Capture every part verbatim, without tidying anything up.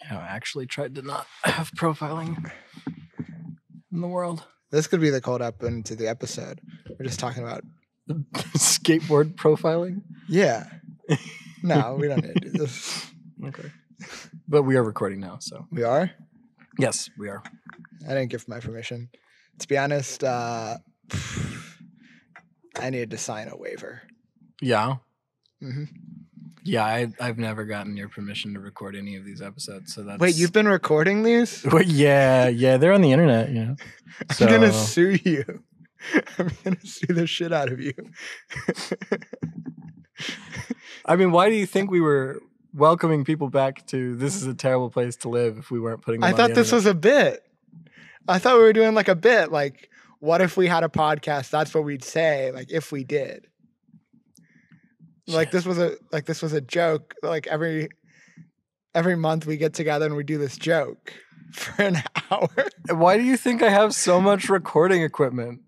Yeah, I actually tried to not have profiling in the world. This could be the cold open to the episode. We're just talking about skateboard profiling? Yeah. No, we don't need to do this. Okay. But we are recording now, so. We are? Yes, we are. I didn't give my permission. To be honest, uh, I needed to sign a waiver. Yeah? Mm-hmm. Yeah, I, I've never gotten your permission to record any of these episodes, so that's... Wait, you've been recording these? Well, yeah, yeah, they're on the internet, you know. So... I'm gonna sue you. I'm gonna sue the shit out of you. I mean, why do you think we were welcoming people back to This Is a Terrible Place to Live if we weren't putting them I on thought the this was a bit. I thought we were doing like a bit, like, what if we had a podcast? That's what we'd say, like, if we did. Like this was a like this was a joke. Like every every month we get together and we do this joke for an hour. Why do you think I have so much recording equipment?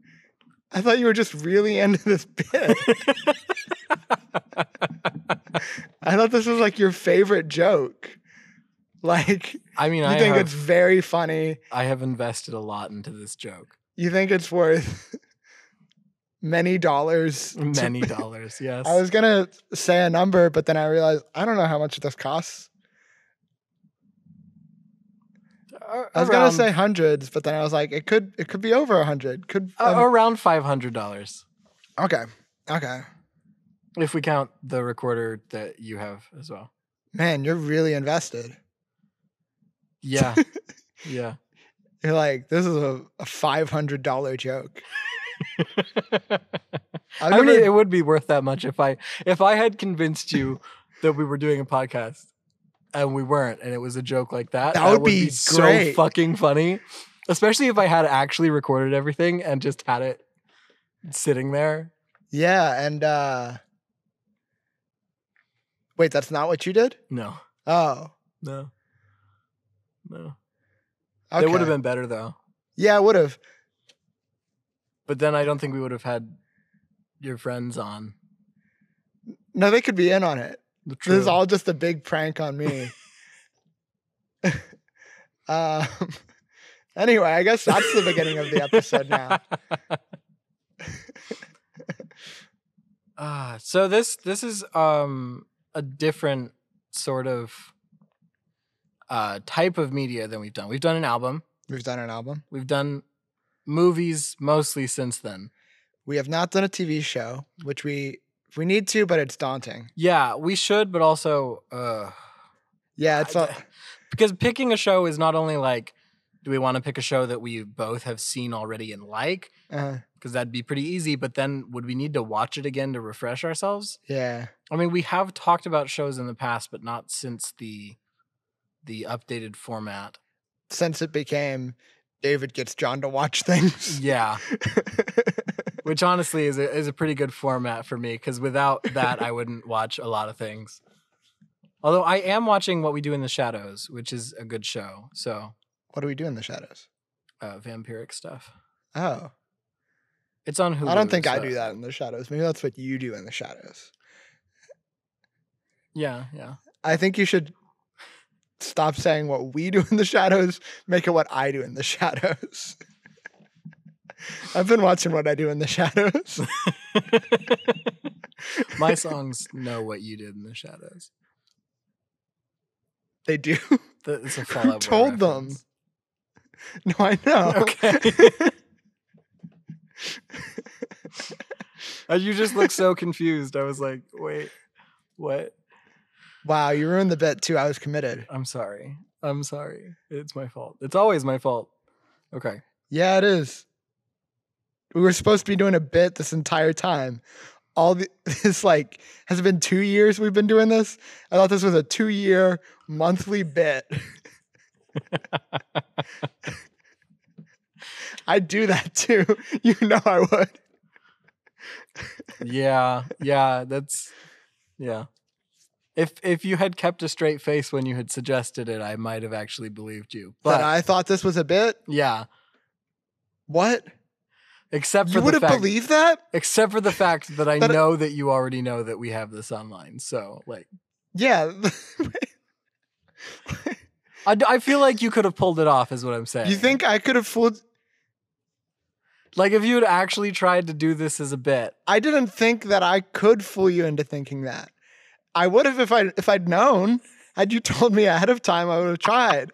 I thought you were just really into this bit. I thought this was like your favorite joke. Like I mean, you I think have, it's very funny. I have invested a lot into this joke. You think it's worth Many dollars. Many dollars, yes. I was going to say a number, but then I realized I don't know how much this costs. Uh, I was going to say hundreds, but then I was like, it could it could be over a hundred. Could um, uh, Around five hundred dollars. Okay, okay. If we count the recorder that you have as well. Man, you're really invested. Yeah, yeah. You're like, this is a, a five hundred dollar joke. I mean, it would be worth that much if I if I had convinced you that we were doing a podcast and we weren't, and it was a joke like that. That, that would, would be, be so fucking funny, especially if I had actually recorded everything and just had it sitting there. Yeah, and uh, wait, that's not what you did? No. Oh, no, no. Okay. It would have been better though. Yeah, it would have. But then I don't think we would have had your friends on. No, they could be in on it. True. This is all just a big prank on me. um, anyway, I guess that's the beginning of the episode now. uh, so this this is um, a different sort of uh, type of media than we've done. We've done an album. We've done an album. We've done... movies mostly since then. We have not done a T V show, which we we need to, but it's daunting. Yeah, we should, but also uh yeah, it's I, a because picking a show is not only like, do we want to pick a show that we both have seen already and like? Because uh-huh. that'd be pretty easy, but then would we need to watch it again to refresh ourselves? Yeah. I mean, we have talked about shows in the past, but not since the the updated format. Since it became David gets John to watch things. Yeah. Which honestly is a, is a pretty good format for me, because without that, I wouldn't watch a lot of things. Although I am watching What We Do in the Shadows, which is a good show. So, what do we do in the shadows? Uh, vampiric stuff. Oh. It's on Hulu. I don't think so. I do that in the shadows. Maybe that's what you do in the shadows. Yeah, yeah. I think you should... stop saying what we do in the shadows. Make it what I do in the shadows. I've been watching What I Do in the Shadows. My songs know what you did in the shadows. They do. It's a Fall Out Boy told reference. Them. No, I know. Okay. You just look so confused. I was like, wait, what? Wow, you ruined the bit too. I was committed. I'm sorry. I'm sorry. It's my fault. It's always my fault. Okay. Yeah, it is. We were supposed to be doing a bit this entire time. All the, this like has it been two years we've been doing this? I thought this was a two-year monthly bit. I'd do that too. You know I would. Yeah. Yeah. That's yeah. If if you had kept a straight face when you had suggested it, I might have actually believed you. But that I thought this was a bit? Yeah. What? Except for you would have believed that? Except for the fact that I that know it, that you already know that we have this online. So, like, Yeah. I, I feel like you could have pulled it off is what I'm saying. You think I could have fooled? Like if you had actually tried to do this as a bit. I didn't think that I could fool you into thinking that. I would have if, I, if I'd known. Had you told me ahead of time, I would have tried.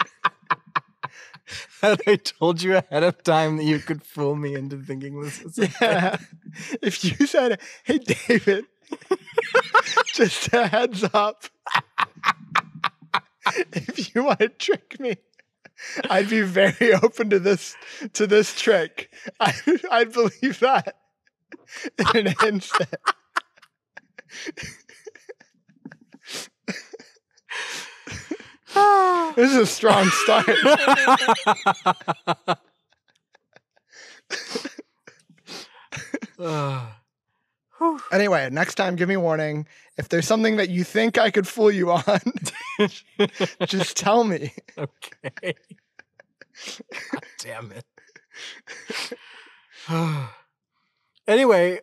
Had I told you ahead of time that you could fool me into thinking this was a yeah. bit. If you said, hey, David, just a heads up. If you want to trick me, I'd be very open to this to this trick. I, I'd believe that in an instant. This is a strong start. Anyway, next time, give me warning. If there's something that you think I could fool you on, just tell me. Okay. God damn it. Anyway,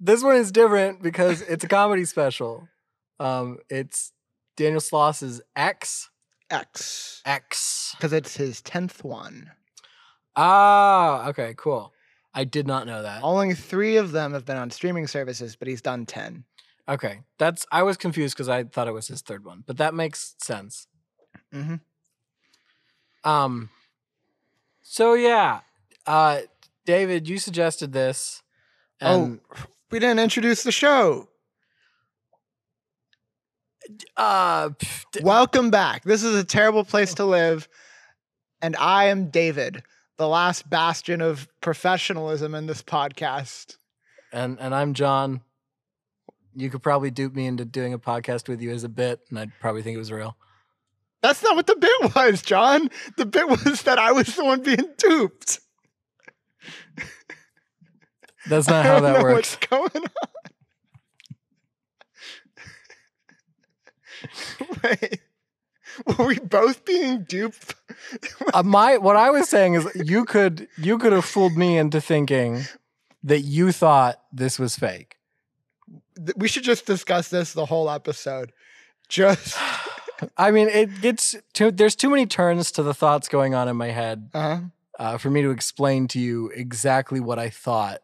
this one is different because it's a comedy special. Um, it's Daniel Sloss's X. X. X. Because it's his tenth one. Ah, okay, cool. I did not know that. Only three of them have been on streaming services, but he's done ten. Okay, that's. I was confused because I thought it was his third one, but that makes sense. Mm-hmm. Um. So yeah, uh, David, you suggested this. And oh, we didn't introduce the show. Uh, Welcome back. This is A Terrible Place to Live, and I am David, the last bastion of professionalism in this podcast. And and I'm John. You could probably dupe me into doing a podcast with you as a bit, and I'd probably think it was real. That's not what the bit was, John. The bit was that I was the one being duped. That's not how that works. I don't know what's going on. Wait, were we both being duped? uh, my what I was saying is you could you could have fooled me into thinking that you thought this was fake. We should just discuss this the whole episode. Just, I mean, it gets too. There's too many turns to the thoughts going on in my head uh-huh. uh, for me to explain to you exactly what I thought.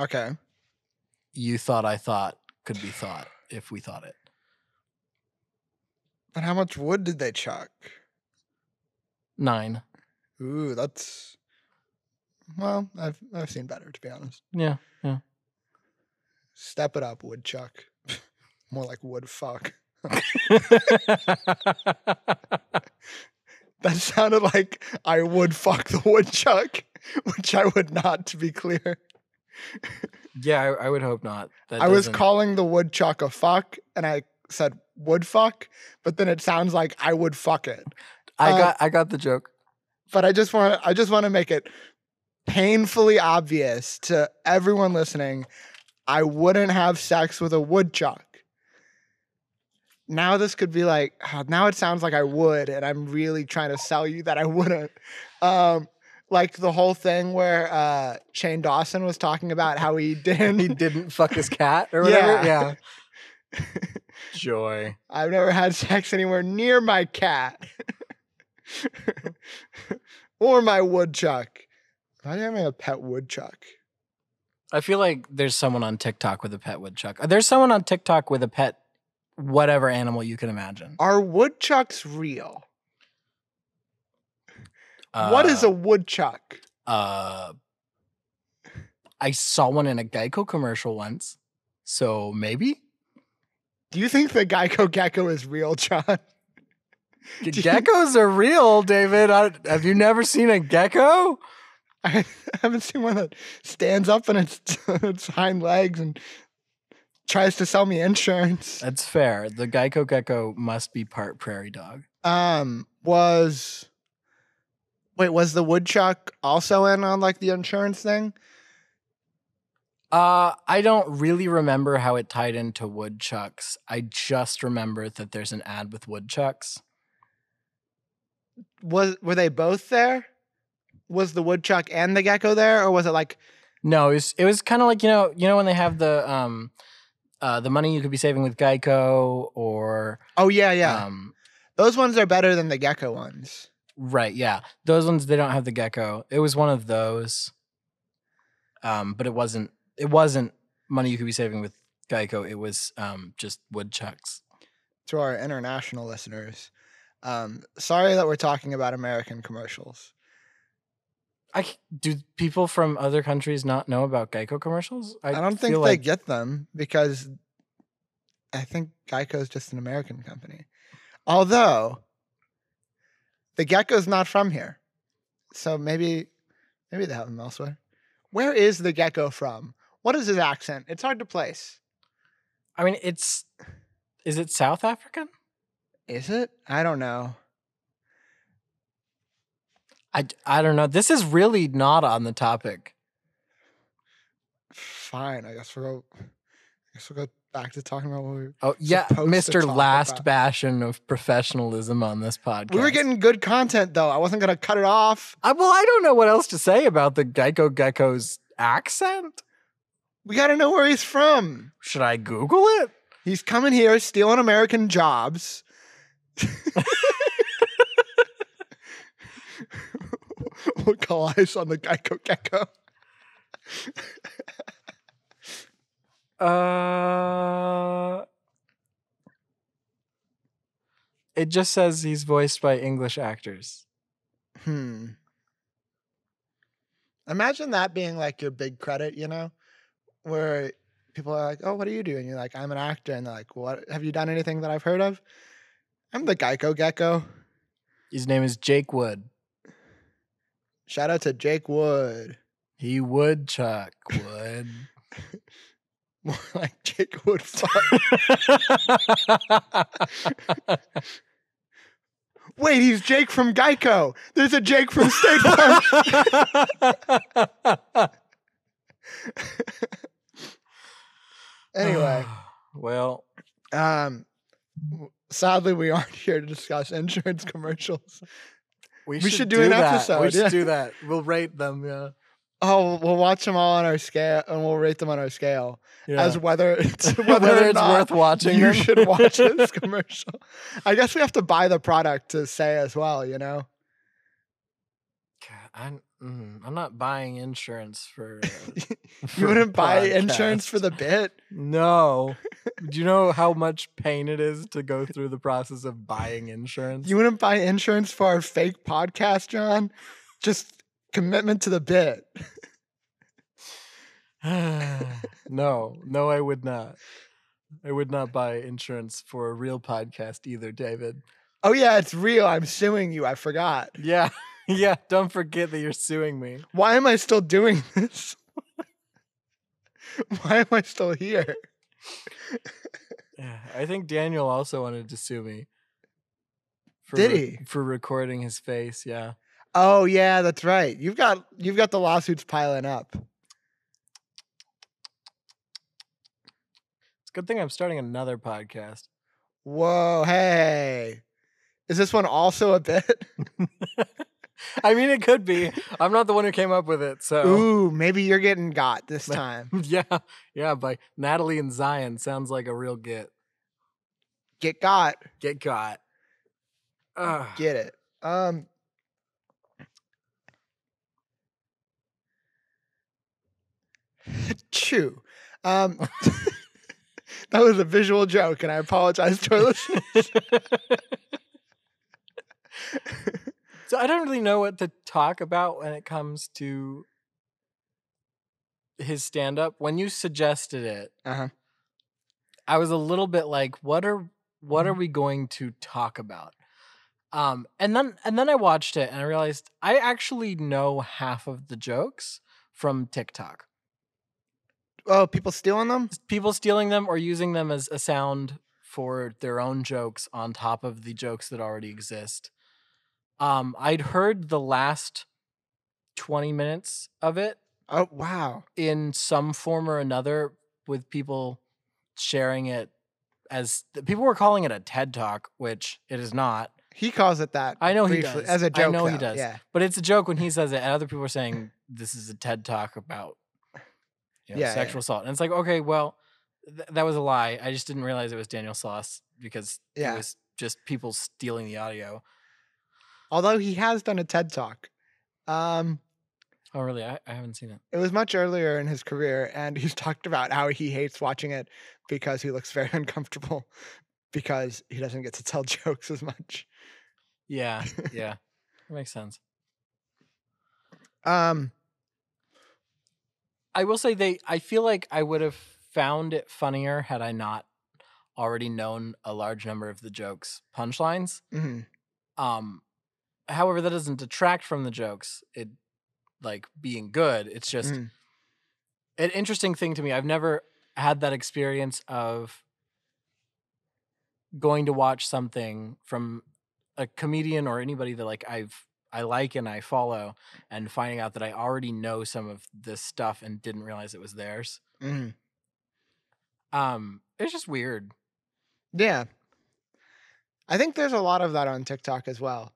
Okay, you thought I thought could be thought if we thought it. But how much wood did they chuck? Nine. Ooh, that's... Well, I've, I've seen better, to be honest. Yeah, yeah. Step it up, woodchuck. More like wood fuck. That sounded like I would fuck the woodchuck, which I would not, to be clear. Yeah, I, I would hope not. That I doesn't... was calling the woodchuck a fuck, and I... said would fuck, but then it sounds like I would fuck it. I uh, got I got the joke. But I just want I just want to make it painfully obvious to everyone listening, I wouldn't have sex with a woodchuck. Now this could be like, now it sounds like I would, and I'm really trying to sell you that I wouldn't. Um Like the whole thing where uh Shane Dawson was talking about how he didn't he didn't fuck his cat or whatever. Yeah. yeah. Joy. I've never had sex anywhere near my cat or my woodchuck. Why do you have a pet woodchuck? I feel like there's someone on TikTok with a pet woodchuck. There's someone on TikTok with a pet whatever animal you can imagine. Are woodchucks real? Uh, what is a woodchuck? Uh, I saw one in a Geico commercial once, so maybe. Do you think the Geico gecko is real, John? Geckos are real, David. I, have you never seen a gecko? I haven't seen one that stands up on its, its hind legs and tries to sell me insurance. That's fair. The Geico gecko must be part prairie dog. Um, was... Wait, was the woodchuck also in on, like, the insurance thing? Uh, I don't really remember how it tied into woodchucks. I just remember that there's an ad with woodchucks. Was were they both there? Was the woodchuck and the gecko there, or was it like? No, it was. It was kind of like you know, you know when they have the um, uh, the money you could be saving with Geico or... Oh, yeah, yeah. Um, Those ones are better than the Gecko ones. Right, yeah. Those ones, they don't have the Gecko. It was one of those. Um, but it wasn't it wasn't money you could be saving with Geico. It was um, just woodchucks. To our international listeners, um, sorry that we're talking about American commercials. I, do people from other countries not know about Geico commercials? I, I don't think they like... get them because I think Geico is just an American company. Although the Gecko's not from here. So maybe maybe they have them elsewhere. Where is the Gecko from? What is his accent? It's hard to place. I mean, it's is it South African? Is it? I don't know. I, I don't know. This is really not on the topic. Fine. I guess we'll go, I guess we'll go back to talking about what we were Oh, yeah. Mister Last about. Bastion of professionalism on this podcast. We were getting good content, though. I wasn't going to cut it off. I, well, I don't know what else to say about the Geico Gecko's accent. We got to know where he's from. Should I Google it? He's coming here stealing American jobs. We'll call eyes on the Geico Gecko. uh, it just says he's voiced by English actors. Hmm. Imagine that being like your big credit, you know, where people are like, "Oh, what are you doing?" You're like, "I'm an actor," and they're like, "What? Have you done anything that I've heard of?" I'm the Geico Gecko. His name is Jake Wood. Shout out to Jake Wood. He woodchuck wood. More like Jake Wood. Wait, he's Jake from Geico. There's a Jake from State Farm. Anyway, well, um, sadly, we aren't here to discuss insurance commercials. We, we should, should do, do an that. episode. We should yeah. do that. We'll rate them. Yeah. Oh, we'll watch them all on our scale, and we'll rate them on our scale yeah. as whether it's whether, whether it's worth watching. You should watch this commercial. I guess we have to buy the product to say as well. You know. God, I'm mm, I'm not buying insurance for. Uh, for you wouldn't buy podcast. insurance for the bit. No. Do you know how much pain it is to go through the process of buying insurance? You wouldn't buy insurance for our fake podcast, John? Just commitment to the bit. No, no, I would not. I would not buy insurance for a real podcast either, David. Oh, yeah, it's real. I'm suing you. I forgot. Yeah, yeah. Don't forget that you're suing me. Why am I still doing this? Why am I still here? Yeah, I think Daniel also wanted to sue me. For Did he? For recording his face, yeah. Oh yeah, that's right. You've got you've got the lawsuits piling up. It's a good thing I'm starting another podcast. Whoa, hey. Is this one also a bit? I mean, it could be. I'm not the one who came up with it, so. Ooh, maybe you're getting got this time. yeah, yeah, by Natalie and Zion. Sounds like a real get. Get got. Get got. Ugh. Get it. Um. Chew. Um. That was a visual joke, and I apologize to our listeners. So I don't really know what to talk about when it comes to his stand-up. When you suggested it, uh-huh. I was a little bit like, "What are what are we going to talk about?" Um, and then and then I watched it and I realized I actually know half of the jokes from TikTok. Oh, people stealing them? People stealing them or using them as a sound for their own jokes on top of the jokes that already exist. Um, I'd heard the last twenty minutes of it. Oh, wow. In some form or another with people sharing it as – people were calling it a TED Talk, which it is not. He calls it that. I know briefly, he does. As a joke, I know though. he does. Yeah. But it's a joke when he says it, and other people are saying this is a TED Talk about you know, yeah, sexual yeah. assault. And it's like, okay, well, Th- that was a lie. I just didn't realize it was Daniel Sloss because yeah. it was just people stealing the audio. Although he has done a TED Talk. Um, oh, really? I, I haven't seen it. It was much earlier in his career, and he's talked about how he hates watching it because he looks very uncomfortable because he doesn't get to tell jokes as much. Yeah, yeah. That makes sense. Um, I will say they. I feel like I would have found it funnier had I not already known a large number of the joke's punchlines. Mm-hmm. Um, however, that doesn't detract from the jokes. It like being good. It's just mm. an interesting thing to me. I've never had that experience of going to watch something from a comedian or anybody that like I've I like and I follow, and finding out that I already know some of this stuff and didn't realize it was theirs. Mm. Um, it's just weird. Yeah. I think there's a lot of that on TikTok as well.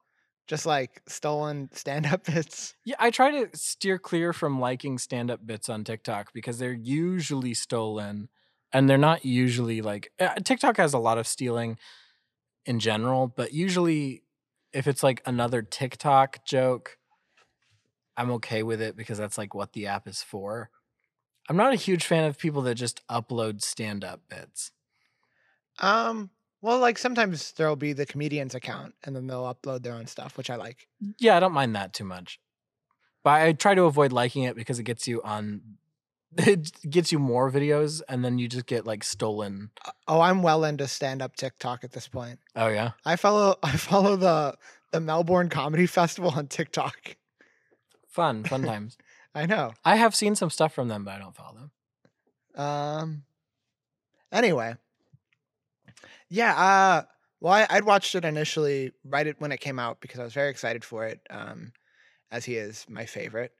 Just like stolen stand-up bits. Yeah, I try to steer clear from liking stand-up bits on TikTok because they're usually stolen and they're not usually like... TikTok has a lot of stealing in general, but usually... if it's like another TikTok joke, I'm okay with it because that's like what the app is for. I'm not a huge fan of people that just upload stand-up bits. Um, well, like sometimes there'll be the comedian's account and then they'll upload their own stuff, which I like. Yeah, I don't mind that too much. But I try to avoid liking it because it gets you on, it gets you more videos and then you just get like stolen. Oh, I'm well into stand-up TikTok at this point. Oh yeah. I follow I follow the the Melbourne Comedy Festival on TikTok. Fun, fun times. I know. I have seen some stuff from them, but I don't follow them. Um anyway. Yeah, uh well I, I'd watched it initially right when it came out because I was very excited for it. Um as he is my favorite.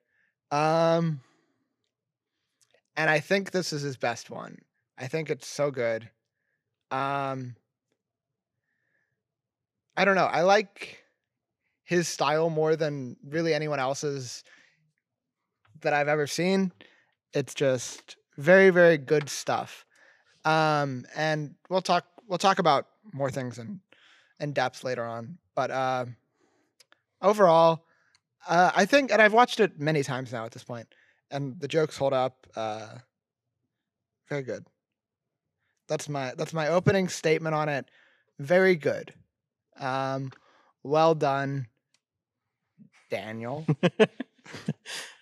Um And I think this is his best one. I think it's so good. Um, I don't know. I like his style more than really anyone else's that I've ever seen. It's just very, very good stuff. Um, and we'll talk. We'll talk about more things in, in depth later on. But uh, overall, uh, I think, and I've watched it many times now at this point. And the jokes hold up. Uh, very good. That's my that's my opening statement on it. Very good. Um, well done, Daniel.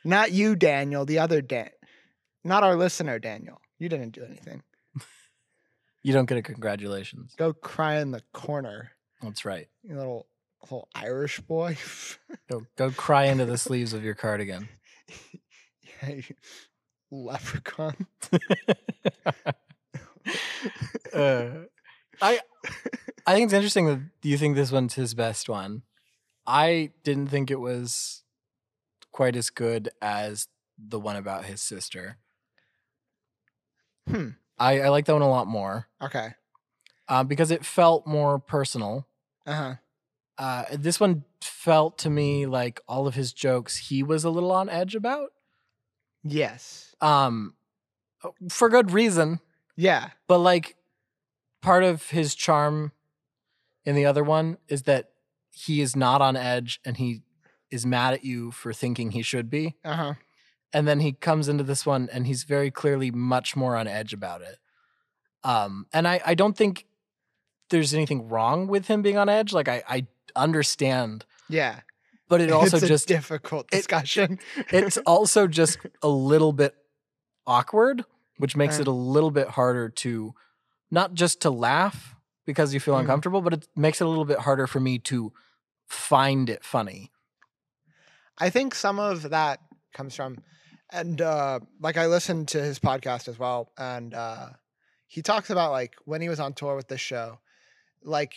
Not you, Daniel. The other Dan. Not our listener, Daniel. You didn't do anything. You don't get a congratulations. Go cry in the corner. That's right. You little little Irish boy. go go cry into the sleeves of your cardigan. Leprechaun. uh, I I think it's interesting that you think this one's his best one. I didn't think it was quite as good as the one about his sister. Hmm. I, I like that one a lot more. Okay. Uh, because it felt more personal. Uh-huh. Uh, this one felt to me like all of his jokes he was a little on edge about. Yes. Um, for good reason. Yeah. But like part of his charm in the other one is that he is not on edge and he is mad at you for thinking he should be. Uh-huh. And then he comes into this one and he's very clearly much more on edge about it. Um, and I, I don't think there's anything wrong with him being on edge. Like I, I understand. Yeah. But it also it's a just difficult discussion. It, it's also just a little bit awkward, which makes right. it a little bit harder to not just to laugh because you feel mm. uncomfortable, but it makes it a little bit harder for me to find it funny. I think some of that comes from, and uh, like I listened to his podcast as well, and uh, he talks about like when he was on tour with this show, like.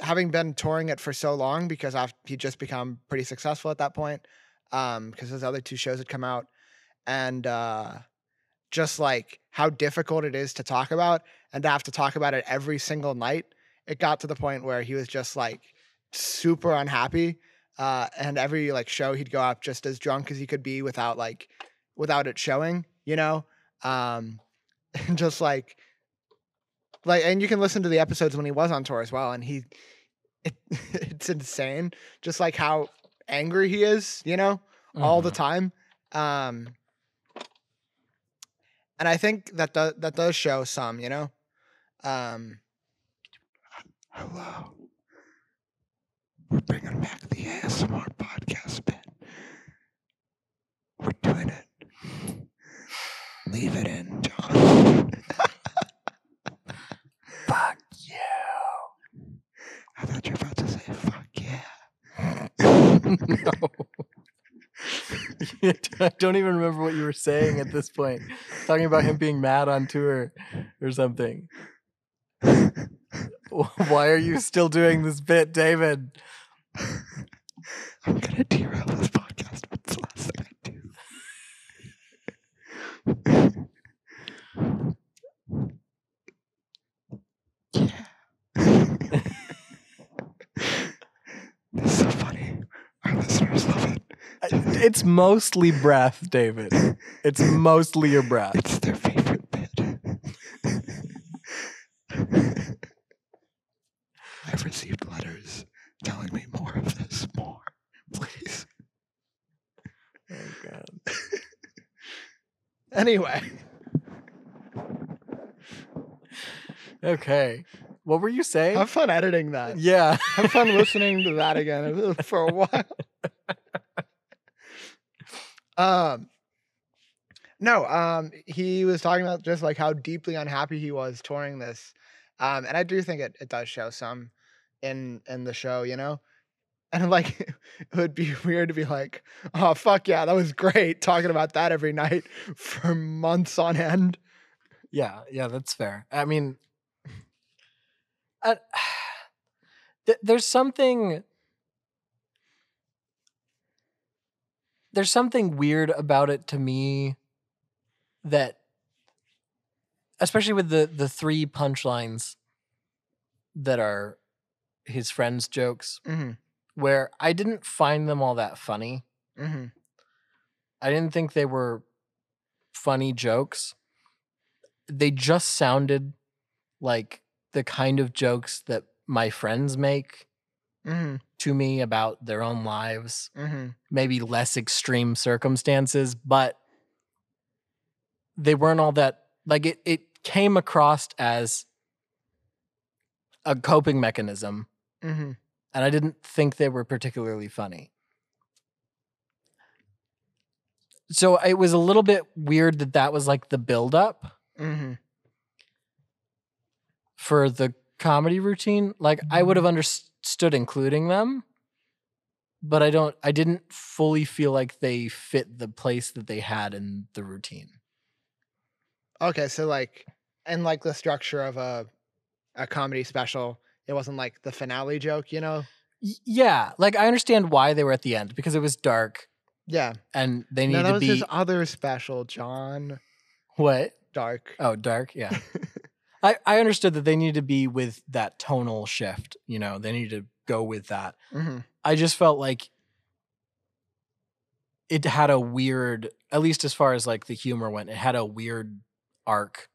Having been touring it for so long because I've, he'd just become pretty successful at that point um, because his other two shows had come out and uh, just like how difficult it is to talk about and to have to talk about it every single night. It got to the point where he was just like super unhappy uh, and every like show he'd go up just as drunk as he could be without like, without it showing, you know, um, and just like Like, and you can listen to the episodes when he was on tour as well. And he, it, it's insane. Just like how angry he is, you know, mm-hmm. all the time. Um, and I think that do, that does show some, you know. Um, hello. We're bringing back the A S M R podcast bit. We're doing it. Leave it in, John. Fuck you. I thought you were about to say, fuck yeah. No. I don't even remember what you were saying at this point. Talking about him being mad on tour or something. Why are you still doing this bit, David? I'm going to derail this podcast. It's the last thing I do. Yeah. This is so funny. Our listeners love it. It's mostly breath, David. It's mostly your breath. It's their favorite bit. I've received letters telling me more of this. More, please. Oh, God. Anyway. Okay. What were you saying? Have fun editing that. Yeah. Have fun listening to that again for a while. Um, no, um, he was talking about just like how deeply unhappy he was touring this. Um, and I do think it, it does show some in in the show, you know? And like, it would be weird to be like, oh, fuck yeah, that was great, talking about that every night for months on end. Yeah, yeah, that's fair. I mean, I, th- there's something, there's something weird about it to me that, especially with the, the three punchlines that are his friends' jokes, mm-hmm. where I didn't find them all that funny. Mm-hmm. I didn't think they were funny jokes. They just sounded like the kind of jokes that my friends make mm-hmm. to me about their own lives, mm-hmm. maybe less extreme circumstances, but they weren't all that, like it, it came across as a coping mechanism. Mm-hmm. And I didn't think they were particularly funny. So it was a little bit weird that that was like the buildup mm-hmm. for the comedy routine. Like mm-hmm. I would have understood including them, but I don't, I didn't fully feel like they fit the place that they had in the routine. Okay. So like, and like the structure of a, a comedy special, it wasn't like the finale joke, you know? Yeah. Like, I understand why they were at the end, because it was dark. Yeah. And they needed to be... No, that was his other special, John. What? Dark. Oh, dark, yeah. I, I understood that they needed to be with that tonal shift, you know? They needed to go with that. Mm-hmm. I just felt like it had a weird, at least as far as, like, the humor went, it had a weird arc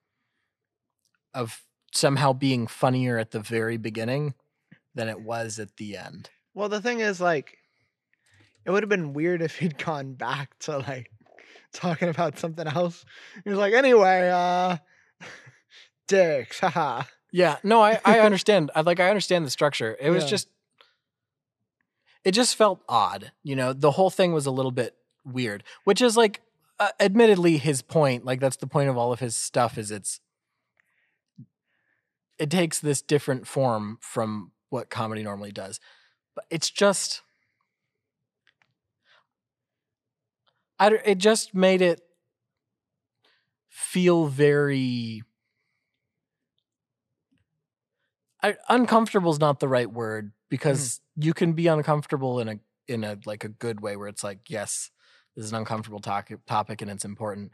of... somehow being funnier at the very beginning than it was at the end. Well, the thing is, like, it would have been weird if he'd gone back to, like, talking about something else. He was like, anyway, uh, dicks, haha. Yeah, no, I, I understand. I, like, I understand the structure. It was yeah. just, it just felt odd. You know, the whole thing was a little bit weird, which is, like, uh, admittedly his point. Like, that's the point of all of his stuff is it's, it takes this different form from what comedy normally does. But it's just... I, it just made it feel very... I, uncomfortable is not the right word, because mm. you can be uncomfortable in a in a like a good way where it's like, yes, this is an uncomfortable talk, topic and it's important,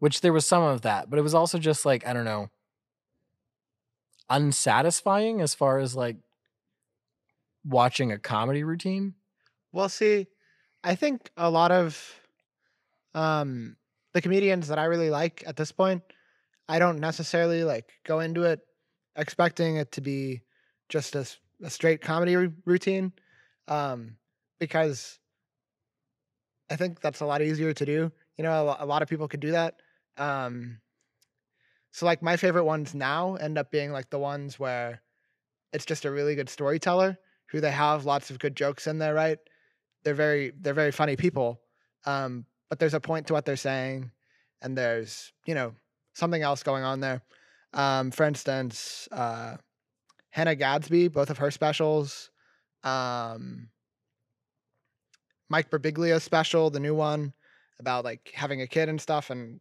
which there was some of that. But it was also just like, I don't know, unsatisfying as far as like watching a comedy routine. Well, see, I think a lot of um, the comedians that I really like at this point, I don't necessarily like go into it expecting it to be just a, a straight comedy r- routine um, because I think that's a lot easier to do. You know, a, a lot of people could do that. Um, so like my favorite ones now end up being like the ones where it's just a really good storyteller who they have lots of good jokes in there, right? They're very, they're very funny people. Um, but there's a point to what they're saying and there's, you know, something else going on there. Um, for instance, uh, Hannah Gadsby, both of her specials, um, Mike Birbiglia's special, the new one about like having a kid and stuff and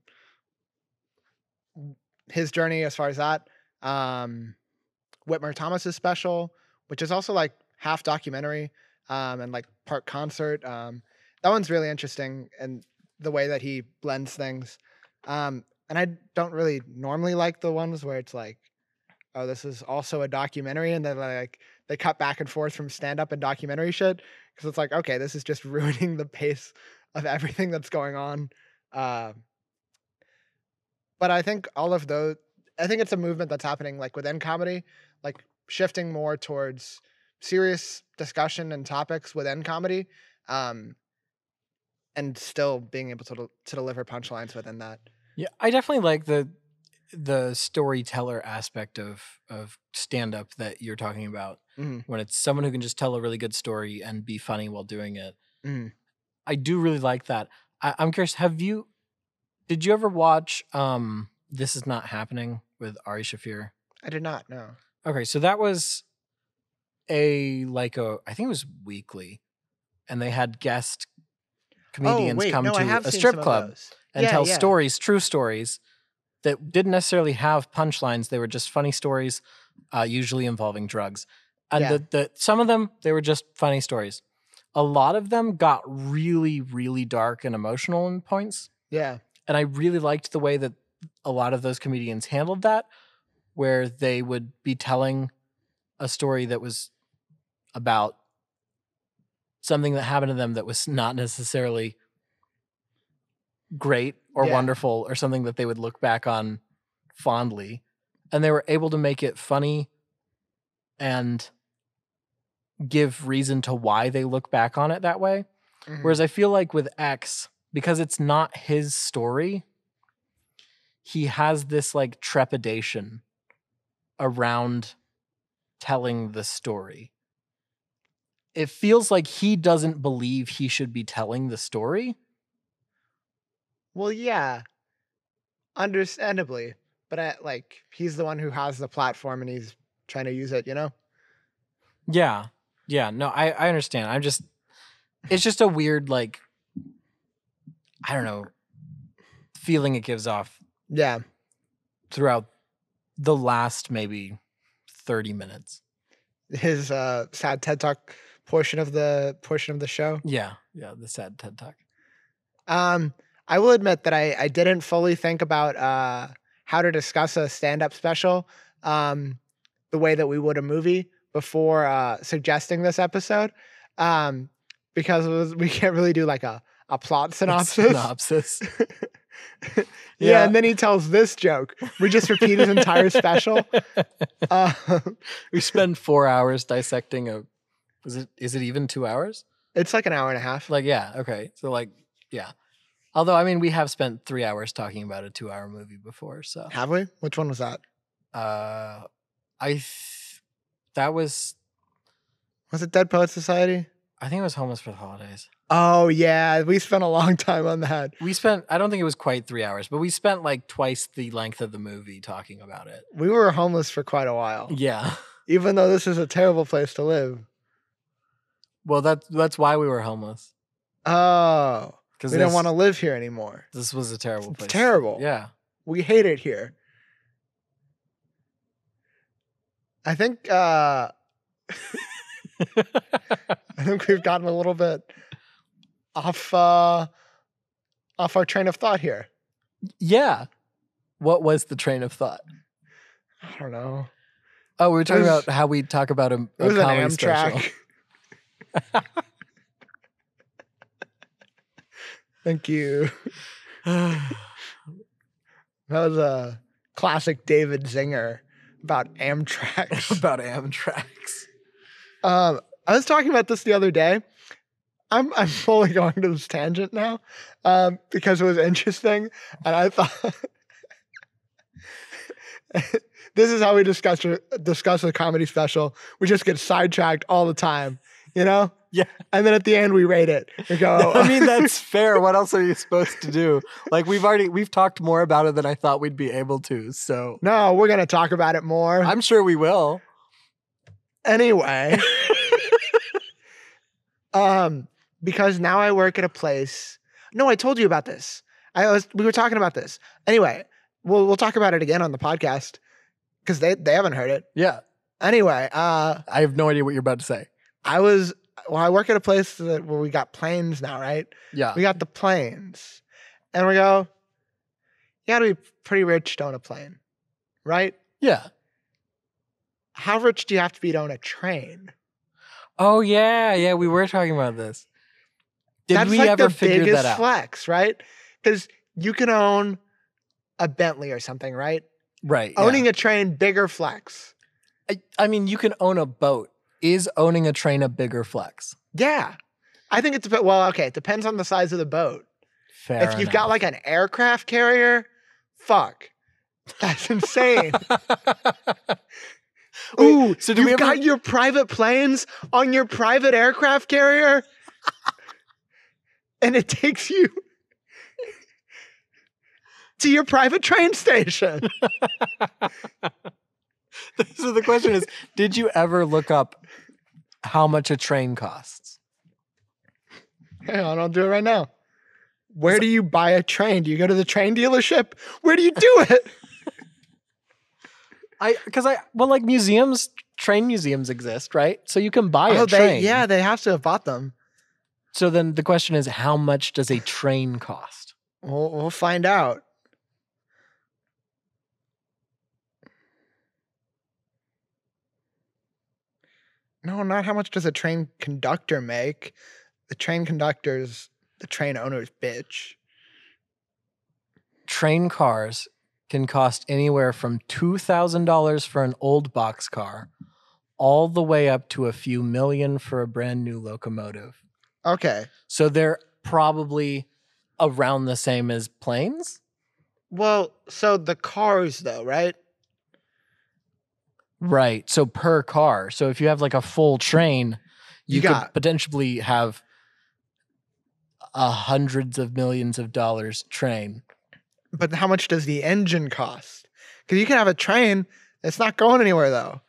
his journey as far as that, um, Whitmer Thomas's special, which is also like half documentary, um, and like part concert. Um, that one's really interesting and the way that he blends things. Um, And I don't really normally like the ones where it's like, oh, this is also a documentary, and then like they cut back and forth from stand-up and documentary shit because it's like, okay, this is just ruining the pace of everything that's going on. Uh, but I think all of those, I think it's a movement that's happening like within comedy, like shifting more towards serious discussion and topics within comedy, um, and still being able to to deliver punchlines within that. Yeah, I definitely like the the storyteller aspect of of stand-up that you're talking about. Mm. When it's someone who can just tell a really good story and be funny while doing it. Mm. I do really like that. I, I'm curious, have you did you ever watch um, This Is Not Happening with Ari Shaffir? I did not, no. Okay, so that was a like a I think it was weekly, and they had guest comedians oh, wait, come no, to a strip club. And yeah, tell yeah. stories, true stories, that didn't necessarily have punchlines. They were just funny stories, uh, usually involving drugs. And yeah. the, the some of them, they were just funny stories. A lot of them got really, really dark and emotional in points. Yeah. And I really liked the way that a lot of those comedians handled that, where they would be telling a story that was about something that happened to them that was not necessarily great or yeah. wonderful or something that they would look back on fondly, and they were able to make it funny and give reason to why they look back on it that way. Mm-hmm. Whereas I feel like with X, because it's not his story, he has this like trepidation around telling the story. It feels like he doesn't believe he should be telling the story. Well, yeah, understandably, but I, like he's the one who has the platform and he's trying to use it, you know? Yeah, yeah, no, I, I understand. I'm just, it's just a weird, like, I don't know, feeling it gives off. Yeah. Throughout the last maybe thirty minutes. His uh, sad TED Talk portion of the portion of the show. Yeah, yeah, the sad TED Talk. Um. I will admit that I, I didn't fully think about uh, how to discuss a stand-up special um, the way that we would a movie before uh, suggesting this episode um, because it was, we can't really do like a, a plot synopsis. A synopsis. yeah, yeah, and then he tells this joke. We just repeat his entire special. Uh, we spend four hours dissecting a... Is it is it even two hours? It's like an hour and a half. Like, yeah, okay. So like, yeah. Although, I mean, we have spent three hours talking about a two-hour movie before, so. Have we? Which one was that? Uh, I, th- that was. Was it Dead Poets Society? I think it was Homeless for the Holidays. Oh, yeah. We spent a long time on that. We spent, I don't think it was quite three hours, but we spent like twice the length of the movie talking about it. We were homeless for quite a while. Yeah. Even though this is a terrible place to live. Well, that, that's why we were homeless. Oh. We don't want to live here anymore. This was a terrible place. It's terrible. Yeah. We hate it here. I think uh, I think we've gotten a little bit off uh, off our train of thought here. Yeah. What was the train of thought? I don't know. Oh, we were talking was, about how we talk about a, a comedy special. Thank you. That was a classic David Zinger About Amtrak. About Amtrak. Um, I was talking about this the other day. I'm I'm fully going to this tangent now um, because it was interesting, and I thought this is how we discuss discuss a comedy special. We just get sidetracked all the time, you know. Yeah. And then at the end we rate it. We go. I mean, that's fair. What else are you supposed to do? Like we've already we've talked more about it than I thought we'd be able to. So no, we're gonna talk about it more. I'm sure we will. Anyway. um, because now I work at a place. No, I told you about this. I was we were talking about this. Anyway, we'll we'll talk about it again on the podcast. Because they, they haven't heard it. Yeah. Anyway, uh I have no idea what you're about to say. I was Well, I work at a place that, where we got planes now, right? Yeah. We got the planes. And we go, you got to be pretty rich to own a plane, right? Yeah. How rich do you have to be to own a train? Oh, yeah. Yeah, we were talking about this. Did That's we like ever figure that out? That's like the biggest flex, right? Because you can own a Bentley or something, right? Right. Owning yeah. a train, bigger flex. I, I mean, you can own a boat. Is owning a train a bigger flex? Yeah. I think it's a bit, well, okay, it depends on the size of the boat. Fair If you've enough. got like an aircraft carrier, fuck. That's insane. Ooh, so do you've we got ever... your private planes on your private aircraft carrier? And it takes you to your private train station. So the question is, did you ever look up how much a train costs? Hang on, I'll do it right now. Where do you buy a train? Do you go to the train dealership? Where do you do it? I because I well, like museums, train museums exist, right? So you can buy oh, a train. They, yeah, they have to have bought them. So then the question is, how much does a train cost? We'll, we'll find out. No, not how much does a train conductor make. The train conductor's the train owner's bitch. Train cars can cost anywhere from two thousand dollars for an old boxcar all the way up to a few million for a brand new locomotive. Okay. So they're probably around the same as planes? Well, so the cars though, right? Right. So per car. So if you have like a full train, you, you got, could potentially have a hundreds of millions of dollars train. But how much does the engine cost? Because you can have a train that's not going anywhere though.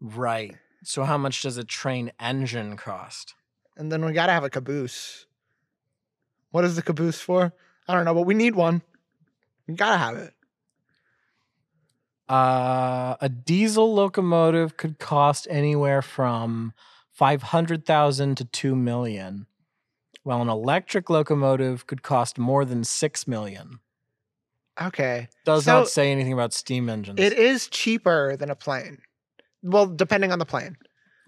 Right. So how much does a train engine cost? And then we got to have a caboose. What is the caboose for? I don't know, but we need one. We got to have it. Uh, a diesel locomotive could cost anywhere from five hundred thousand dollars to two million dollars, while an electric locomotive could cost more than six million dollars. Okay. Does so not say anything about steam engines. It is cheaper than a plane. Well, depending on the plane.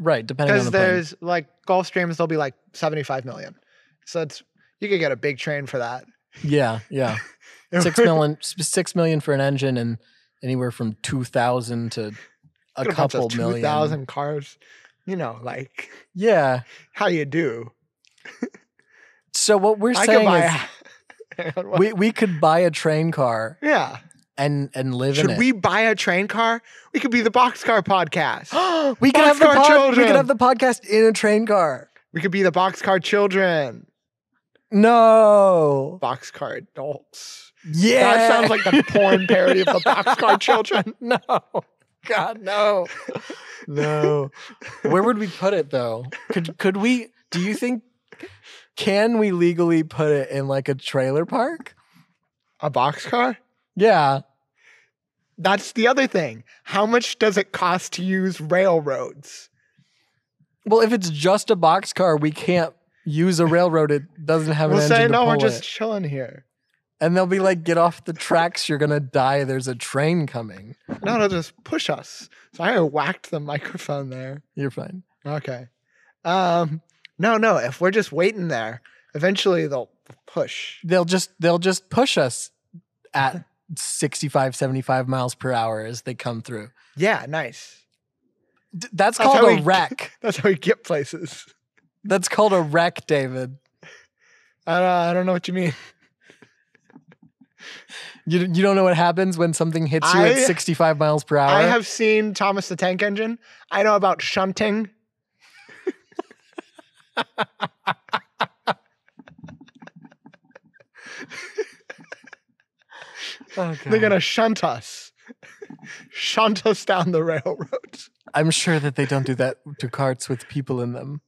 Right, depending on the plane. Because there's like Gulfstreams, they'll be like seventy-five million dollars. So it's you could get a big train for that. Yeah, yeah. six million, six million for an engine and anywhere from two thousand to a couple million. Two thousand cars, you know, like yeah, how you do. So what we're I saying is, a, we we could buy a train car, yeah, and and live Should in it. Should we buy a train car? We could be the Boxcar Podcast. we could have the pod, children. We could have the podcast in a train car. We could be the Boxcar Children. No. Boxcar Adults. Yeah. That sounds like the porn parody of the Boxcar Children. No. God, no. No. Where would we put it though? Could could we do you think can we legally put it in like a trailer park? A boxcar? Yeah. That's the other thing. How much does it cost to use railroads? Well, if it's just a boxcar, we can't use a railroad. It doesn't have an we'll engine say, to no, pull we're just it. Chilling here. And they'll be like, get off the tracks. You're going to die. There's a train coming. No, they'll just push us. So I whacked the microphone there. You're fine. Okay. Um, no, no. If we're just waiting there, eventually they'll push. They'll just, they'll just push us at sixty-five, seventy-five miles per hour as they come through. Yeah, nice. D that's, that's called a we, wreck. That's how we get places. That's called a wreck, David. I don't, I don't know what you mean. You, you don't know what happens when something hits you I, at sixty-five miles per hour? I have seen Thomas the Tank Engine. I know about shunting. Oh, they're going to shunt us. Shunt us down the railroad. I'm sure that they don't do that to carts with people in them.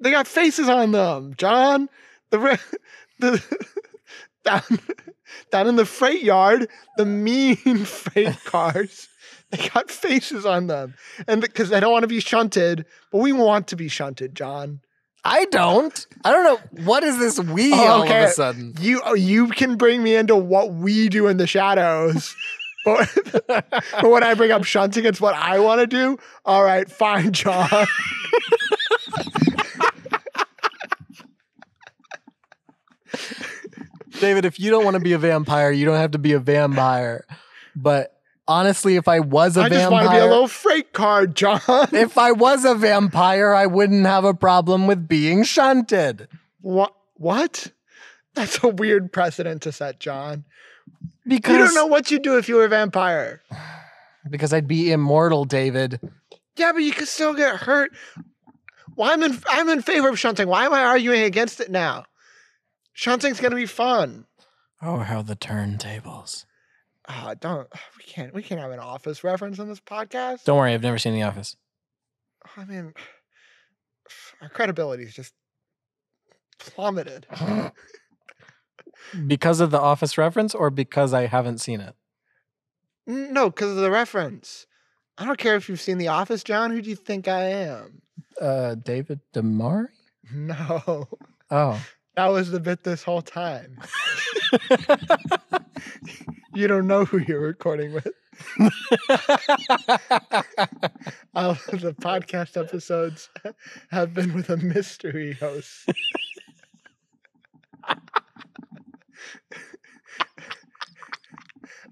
They got faces on them, John. The, the down, down in the freight yard, the mean freight cars, they got faces on them. And because they don't want to be shunted, but we want to be shunted, John. I don't. I don't know. What is this we oh, okay. all of a sudden? You, you can bring me into what we do in the shadows. But when I bring up shunting, it's what I want to do. All right, fine, John. David, if you don't want to be a vampire, you don't have to be a vampire. But honestly, if I was a I vampire... I just want to be a little freight car, John. If I was a vampire, I wouldn't have a problem with being shunted. What? What? That's a weird precedent to set, John. Because you don't know what you'd do if you were a vampire. Because I'd be immortal, David. Yeah, but you could still get hurt. Why well, I'm in I'm in favor of shunting. Why am I arguing against it now? Shunting's gonna be fun. Oh, how the turntables. Uh, don't we can't we can't have an Office reference on this podcast. Don't worry, I've never seen The Office. I mean, our credibility is just plummeted. Because of the Office reference or because I haven't seen it? No, because of the reference. I don't care if you've seen The Office, John. Who do you think I am? Uh, David Damari? No. Oh. That was the bit this whole time. You don't know who you're recording with. All of the podcast episodes have been with a mystery host.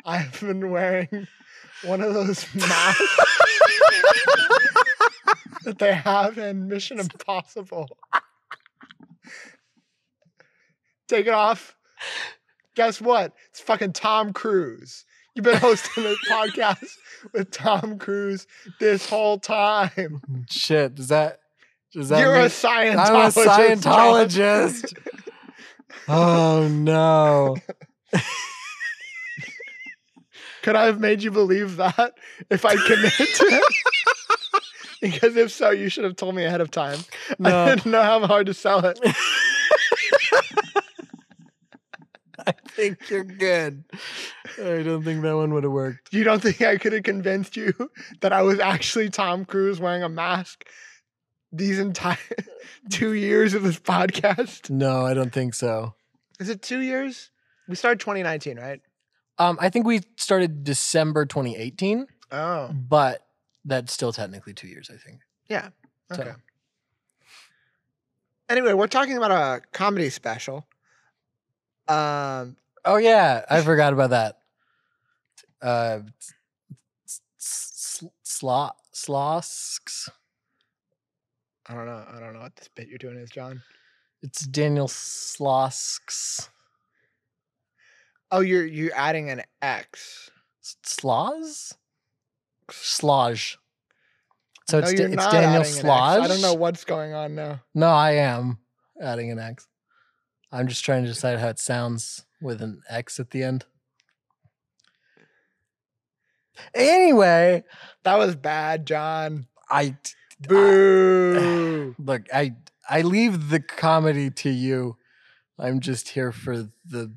I've been wearing one of those masks that they have in Mission Impossible. Take it off. Guess what? It's fucking Tom Cruise. You've been hosting this podcast with Tom Cruise this whole time. Shit, does that... Does that You're mean, a Scientologist. I'm a Scientologist. Oh, no. Could I have made you believe that if I committed to it? Because if so, you should have told me ahead of time. No. I didn't know how hard to sell it. I think you're good. I don't think that one would have worked. You don't think I could have convinced you that I was actually Tom Cruise wearing a mask these entire two years of this podcast? No, I don't think so. Is it two years? We started twenty nineteen, right? Um, I think we started December twenty eighteen. Oh. But that's still technically two years, I think. Yeah. Okay. So. Anyway, we're talking about a comedy special. Um, oh, yeah. I forgot about that. Uh, Sloss. I don't know. I don't know what this bit you're doing is, John. It's Daniel Sloss. Oh, you're you're adding an X. Sloss? Slosh. So no, it's, da it's Daniel Sloss. I don't know what's going on now. No, I am adding an X. I'm just trying to decide how it sounds with an X at the end. Anyway. That was bad, John. I Boo. I, look, I I leave the comedy to you. I'm just here for the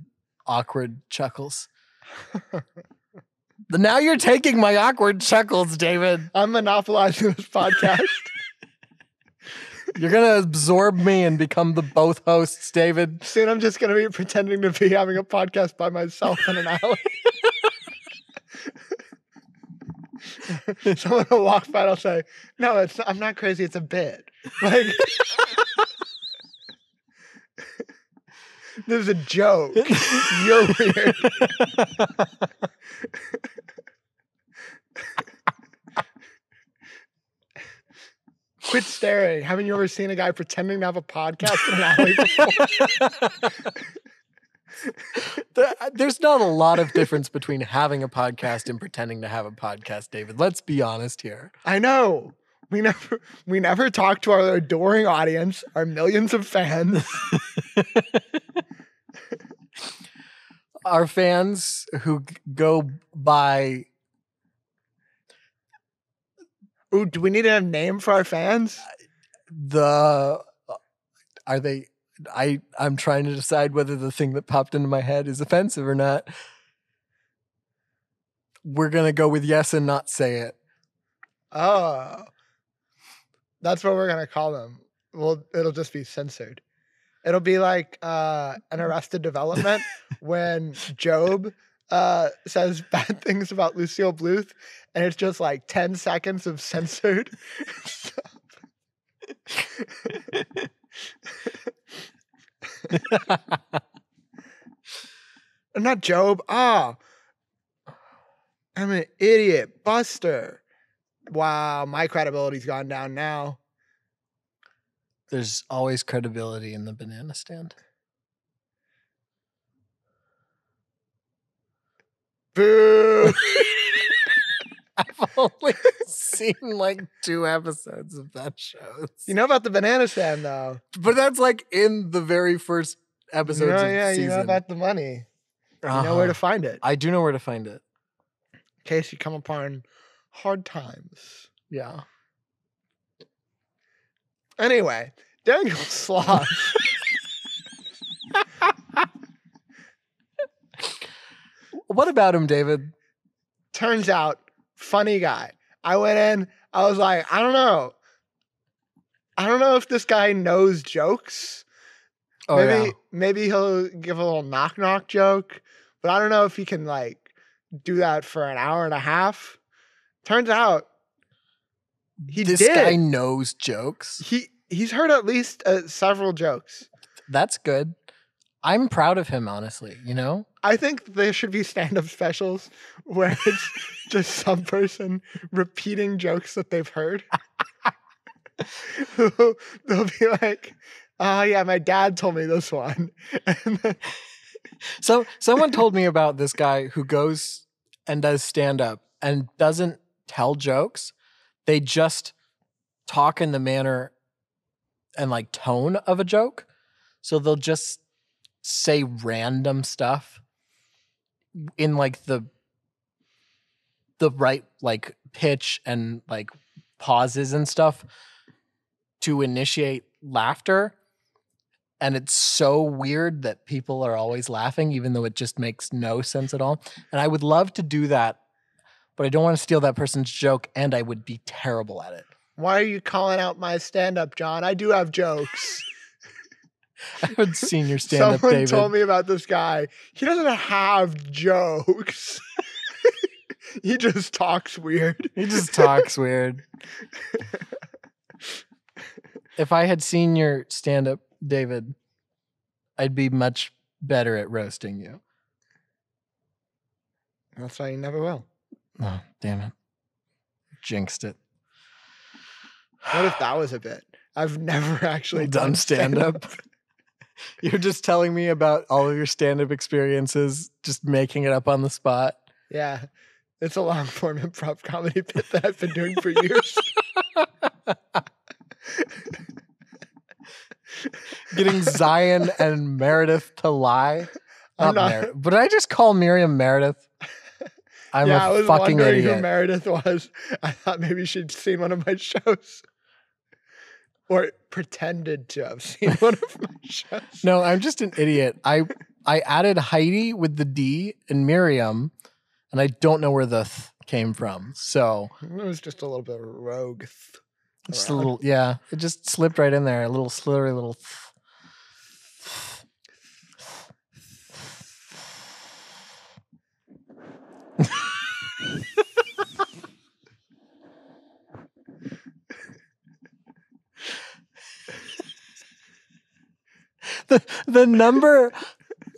awkward chuckles. Now you're taking my awkward chuckles, David. I'm monopolizing this podcast. You're going to absorb me and become the both hosts, David. Soon I'm just going to be pretending to be having a podcast by myself in an alley. Someone will walk by and I'll say, no, it's not, I'm not crazy. It's a bit. Like... This is a joke. You're weird. Quit staring. Haven't you ever seen a guy pretending to have a podcast in an alley before? There's not a lot of difference between having a podcast and pretending to have a podcast, David. Let's be honest here. I know. We never we never talk to our adoring audience, our millions of fans. Our fans who go by... Ooh, do we need a name for our fans? The... Are they... I, I'm trying to decide whether the thing that popped into my head is offensive or not. We're going to go with yes and not say it. Oh. That's what we're going to call them. Well, it'll just be censored. It'll be like uh, an Arrested Development when Job uh, says bad things about Lucille Bluth, and it's just like ten seconds of censored stuff. Not Job. Ah, oh, I'm an idiot, Buster. Wow, my credibility's gone down now. There's always credibility in the banana stand. Boo! I've only seen like two episodes of that show. You know about the banana stand, though. But that's like in the very first episode. No, yeah, season. You know about the money. Uh-huh. You know where to find it. I do know where to find it. In case you come upon hard times. Yeah. Anyway, Daniel Sloss. What about him, David? Turns out. Funny guy. I went in, I was like, I don't know. I don't know if this guy knows jokes. Oh, maybe, yeah. Maybe he'll give a little knock-knock joke, but I don't know if he can, like, do that for an hour and a half. Turns out, he this did. This guy knows jokes? He He's heard at least uh, several jokes. That's good. I'm proud of him, honestly, you know? I think there should be stand-up specials where it's just some person repeating jokes that they've heard. They'll be like, oh, yeah, my dad told me this one. And then... So someone told me about this guy who goes and does stand-up and doesn't tell jokes. They just talk in the manner and, like, tone of a joke. So they'll just say random stuff in like the the right like pitch and like pauses and stuff to initiate laughter, and it's so weird that people are always laughing even though it just makes no sense at all. And I would love to do that, but I don't want to steal that person's joke, and I would be terrible at it. Why are you calling out my stand-up, John? I do have jokes. I haven't seen your stand-up, David. Someone told me about this guy. He doesn't have jokes. He just talks weird. He just talks weird. If I had seen your stand-up, David, I'd be much better at roasting you. That's why you never will. Oh, damn it. Jinxed it. What if that was a bit? I've never actually done, done stand-up. Stand-up. You're just telling me about all of your stand-up experiences, just making it up on the spot. Yeah. It's a long-form improv comedy bit that I've been doing for years. Getting Zion and Meredith to lie. Not not... Mer- But I just call Miriam Meredith? I'm yeah, a I was fucking wondering idiot. Who Meredith was. I thought maybe she'd seen one of my shows. Or pretended to have seen one of my shows. No, I'm just an idiot. I I added Heidi with the D and Miriam, and I don't know where the th came from. So it was just a little bit of a rogue. Th just around. a little, yeah. It just slipped right in there. A little slurry, little. Th the, the number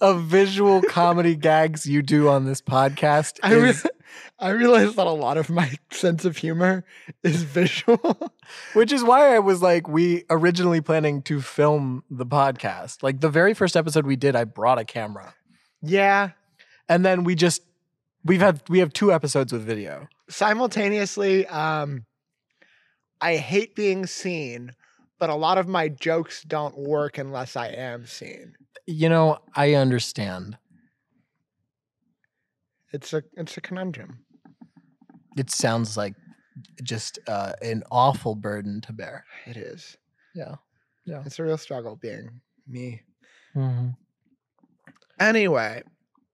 of visual comedy gags you do on this podcast I is... Re- I realized that a lot of my sense of humor is visual. Which is why I was like, we originally planning to film the podcast. Like the very first episode we did, I brought a camera. Yeah. And then we just, we've had, we have two episodes with video. Simultaneously, um, I hate being seen, but a lot of my jokes don't work unless I am seen. You know, I understand. It's a it's a conundrum. It sounds like just uh, an awful burden to bear. It is. Yeah. Yeah. It's a real struggle being me. Mm-hmm. Anyway.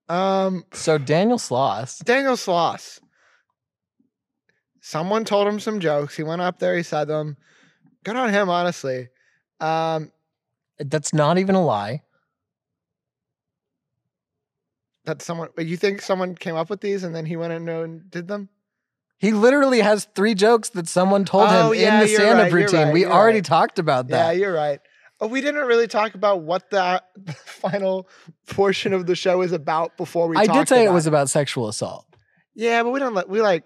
Um, so Daniel Sloss. Daniel Sloss. Someone told him some jokes. He went up there. He said them. Good on him, honestly. Um, That's not even a lie. That someone, you think someone came up with these and then he went in and did them? He literally has three jokes that someone told oh, him yeah, in the stand-up right, routine. Right, we already right. talked about that. Yeah, you're right. Oh, we didn't really talk about what the final portion of the show is about before we I talked I did say about it was about sexual assault. Yeah, but we don't, we like,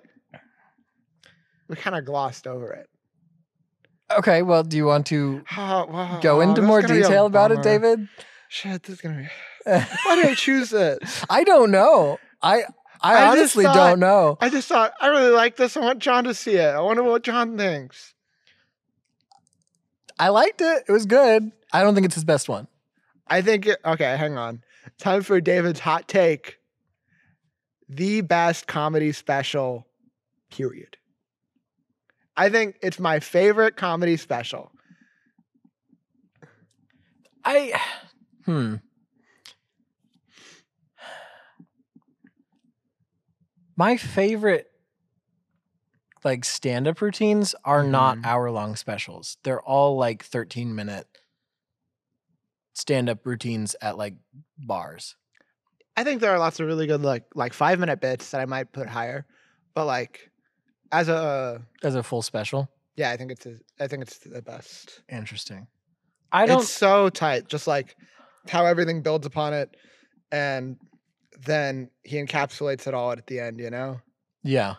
we kind of glossed over it. Okay, well, do you want to oh, wow, go into more detail about it, David? Shit, this is going to be... Why did I choose this? I don't know. I I, I honestly thought, don't know. I just thought, I really like this. I want John to see it. I wonder what John thinks. I liked it. It was good. I don't think it's his best one. I think, it, okay, hang on. Time for David's hot take. The best comedy special, period. I think it's my favorite comedy special. I, hmm. My favorite like stand-up routines are mm. not hour-long specials. They're all like thirteen-minute stand-up routines at like bars. I think there are lots of really good like like five-minute bits that I might put higher, but like as a as a full special? Yeah, I think it's a, I think it's the best. Interesting. I don't It's so tight, just like how everything builds upon it and then he encapsulates it all at the end, you know? Yeah.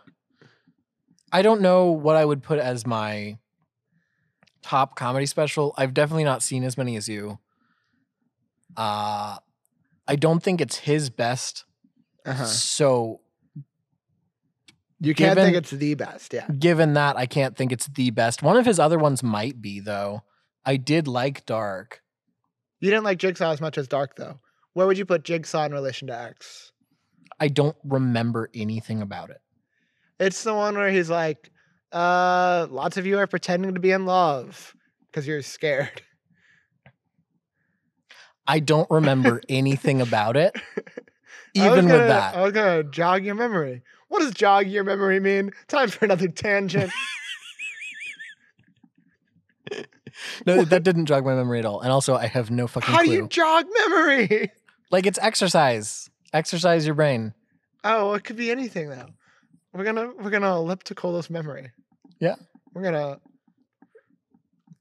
I don't know what I would put as my top comedy special. I've definitely not seen as many as you. Uh, I don't think it's his best. Uh-huh. So. You can't given, think it's the best, yeah. Given that, I can't think it's the best. One of his other ones might be, though. I did like Dark. You didn't like Jigsaw as much as Dark, though. Where would you put Jigsaw in relation to X? I don't remember anything about it. It's the one where he's like, uh, lots of you are pretending to be in love because you're scared. I don't remember anything about it, even gonna, with that. I was going to jog your memory. What does jog your memory mean? Time for another tangent. No, what? That didn't jog my memory at all. And also, I have no fucking How clue. How do you jog memory? Like, it's exercise. Exercise your brain. Oh, well, it could be anything, though. We're gonna we're gonna elliptical this memory. Yeah. We're gonna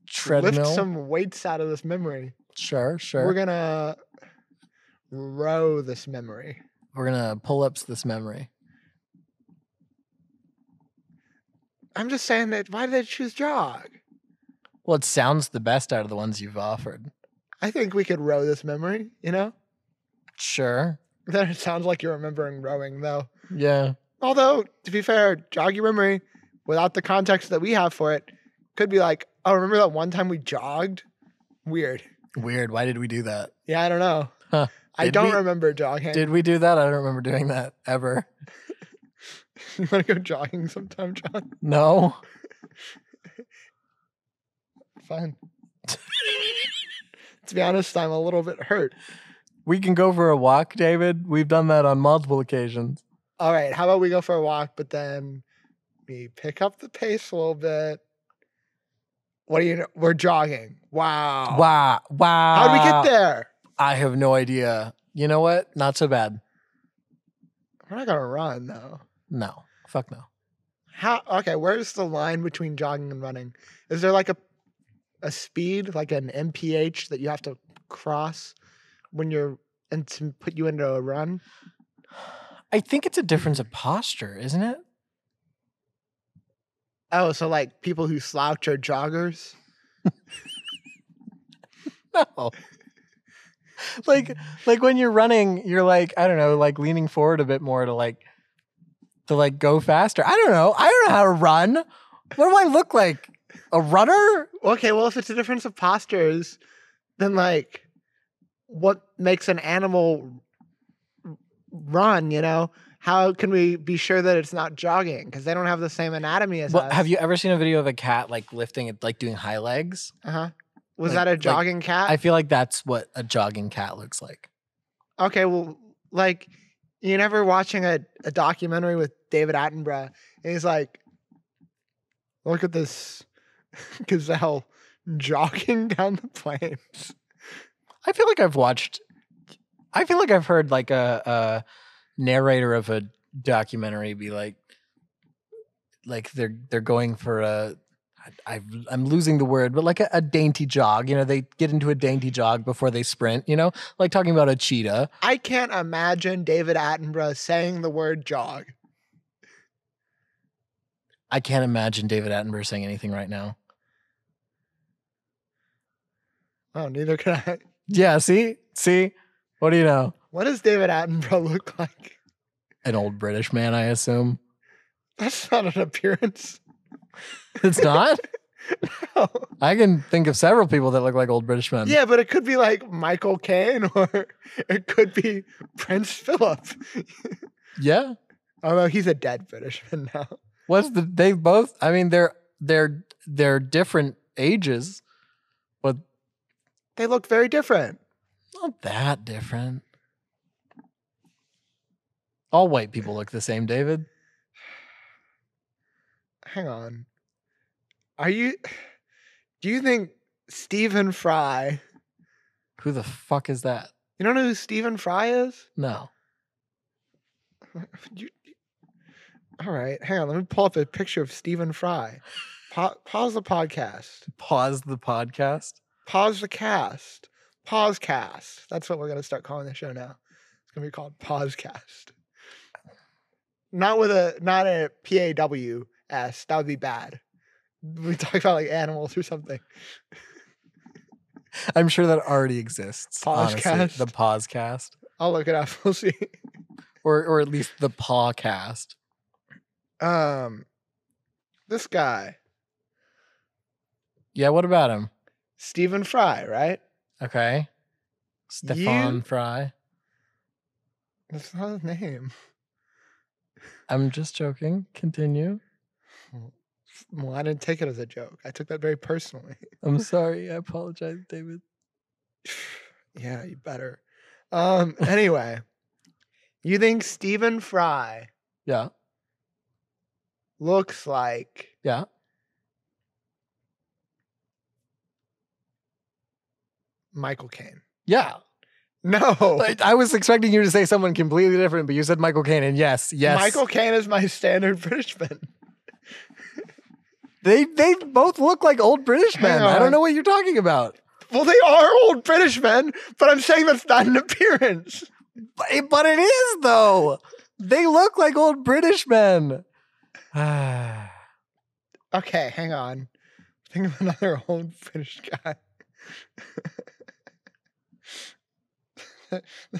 treadmill. Lift some weights out of this memory. Sure, sure. We're gonna row this memory. We're gonna pull-ups this memory. I'm just saying that, why did they choose jog? Well, it sounds the best out of the ones you've offered. I think we could row this memory, you know? Sure. Then it sounds like you're remembering rowing, though. Yeah. Although, to be fair, jog your memory, without the context that we have for it, could be like, oh, remember that one time we jogged? Weird. Weird. Why did we do that? Yeah, I don't know. Huh. I don't we? remember jogging. Did we do that? I don't remember doing that ever. You want to go jogging sometime, John? No. Fine. To be honest, I'm a little bit hurt. We can go for a walk, David. We've done that on multiple occasions. All right. How about we go for a walk, but then we pick up the pace a little bit. What do you know? We're jogging. Wow. Wow. Wow. How did we get there? I have no idea. You know what? Not so bad. We're not going to run, though. No. Fuck no. How? Okay. Where's the line between jogging and running? Is there like a a speed, like an M P H that you have to cross when you're and to put you into a run? I think it's a difference of posture, isn't it? Oh, so like people who slouch are joggers? No. Like, like when you're running, you're like, I don't know, like leaning forward a bit more to like, to like go faster. I don't know. I don't know how to run. What do I look like? A runner? Okay, well, if it's a difference of postures, then like, what makes an animal run, you know? How can we be sure that it's not jogging? Because they don't have the same anatomy as well, us. Have you ever seen a video of a cat like lifting it, like doing high legs? Uh-huh. Was like, that a jogging like, cat? I feel like that's what a jogging cat looks like. Okay, well, like, you're never watching a, a documentary with David Attenborough, and he's like, look at this gazelle jogging down the plains. I feel like I've watched, I feel like I've heard like a, a narrator of a documentary be like, like they're, they're going for a, I've, I'm losing the word, but like a, a dainty jog. You know, they get into a dainty jog before they sprint, you know, like talking about a cheetah. I can't imagine David Attenborough saying the word jog. I can't imagine David Attenborough saying anything right now. Oh, neither can I. Yeah, see? See? What do you know? What does David Attenborough look like? An old British man, I assume. That's not an appearance. It's not? No. I can think of several people that look like old British men. Yeah, but it could be like Michael Caine, or it could be Prince Philip. Yeah. Although he's a dead Britishman now. What's the? They both. I mean, they're they're they're different ages, but they look very different. Not that different. All white people look the same, David. Hang on. Are you? Do you think Stephen Fry? Who the fuck is that? You don't know who Stephen Fry is? No. You. All right, hang on. Let me pull up a picture of Stephen Fry. Pa pause the podcast. Pause the podcast? Pause the cast. Pause cast. That's what we're going to start calling the show now. It's going to be called Pause Cast. Not with a, not a P A W S. That would be bad. We talk about like animals or something. I'm sure that already exists. Pause honestly. Cast. The Pause Cast. I'll look it up. We'll see. Or, or at least the Paw Cast. Um, this guy. Yeah, what about him? Stephen Fry, right? Okay. Stefan Fry. That's not his name. I'm just joking. Continue. Well, I didn't take it as a joke. I took that very personally. I'm sorry. I apologize, David. Yeah, you better. Um, anyway, you think Stephen Fry. Yeah. Looks like. Yeah. Michael Caine. Yeah. No. Like, I was expecting you to say someone completely different, but you said Michael Caine, and yes, yes. Michael Caine is my standard British man. they, they both look like old British men. I don't know what you're talking about. Well, they are old British men, but I'm saying that's not an appearance. But, but it is, though. They look like old British men. Okay, hang on. Think of another old British guy.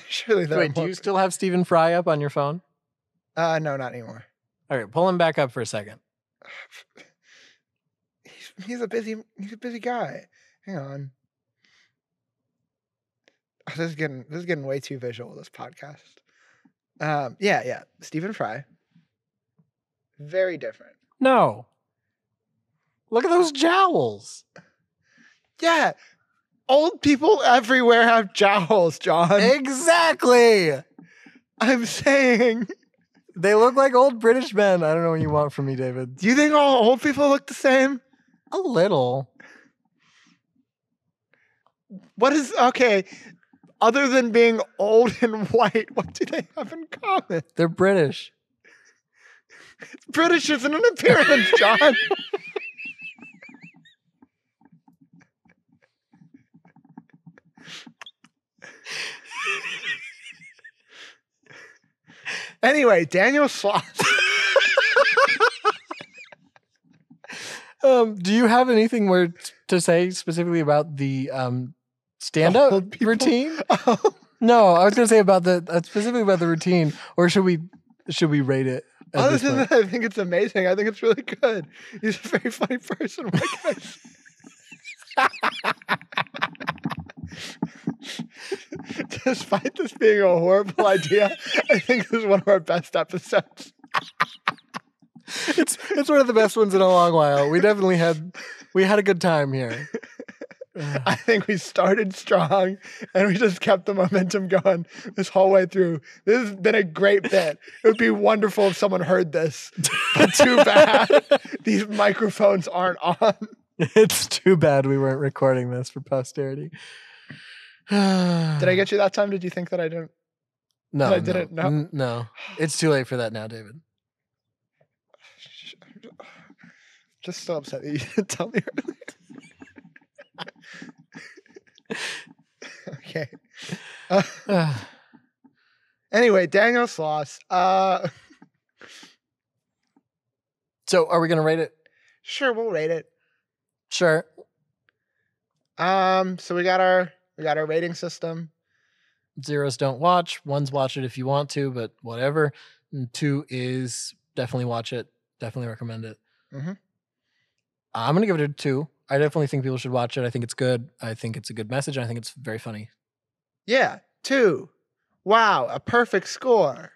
Surely that. Wait, do you still have Stephen Fry up on your phone? Uh, no, not anymore. All right, pull him back up for a second. He's, he's a busy. He's a busy guy. Hang on. Oh, this is getting this is getting way too visual. This podcast. Um, yeah, yeah, Stephen Fry. Very different. No. Look at those jowls. Yeah. Old people everywhere have jowls, John. Exactly. I'm saying. They look like old British men. I don't know what you want from me, David. Do you think all old people look the same? A little. What is, okay, other than being old and white, what do they have in common? They're British. British isn't an appearance, John. Anyway, Daniel Sloss. Um, do you have anything more to say specifically about the um, stand-up routine? Oh. No, I was going to say about the uh, specifically about the routine, or should we should we rate it? Other than that, I think it's amazing. I think it's really good. He's a very funny person. What can I say? Despite this being a horrible idea, I think this is one of our best episodes. It's it's one of the best ones in a long while. We definitely had we had a good time here. I think we started strong and we just kept the momentum going this whole way through. This has been a great bit. It would be wonderful if someone heard this. But too bad these microphones aren't on. It's too bad we weren't recording this for posterity. Did I get you that time? Did you think that I didn't? No, that I no, didn't. No, no. It's too late for that now, David. Just so upset that you didn't tell me earlier. Okay. Uh, anyway, Daniel Sloss. Uh, so, are we gonna rate it? Sure, we'll rate it. Sure. Um. So we got our we got our rating system. Zeros don't watch. One's watch it if you want to, but whatever. And two is definitely watch it. Definitely recommend it. Mm-hmm. I'm gonna give it a two. I definitely think people should watch it. I think it's good. I think it's a good message. And I think it's very funny. Yeah, two. Wow, a perfect score.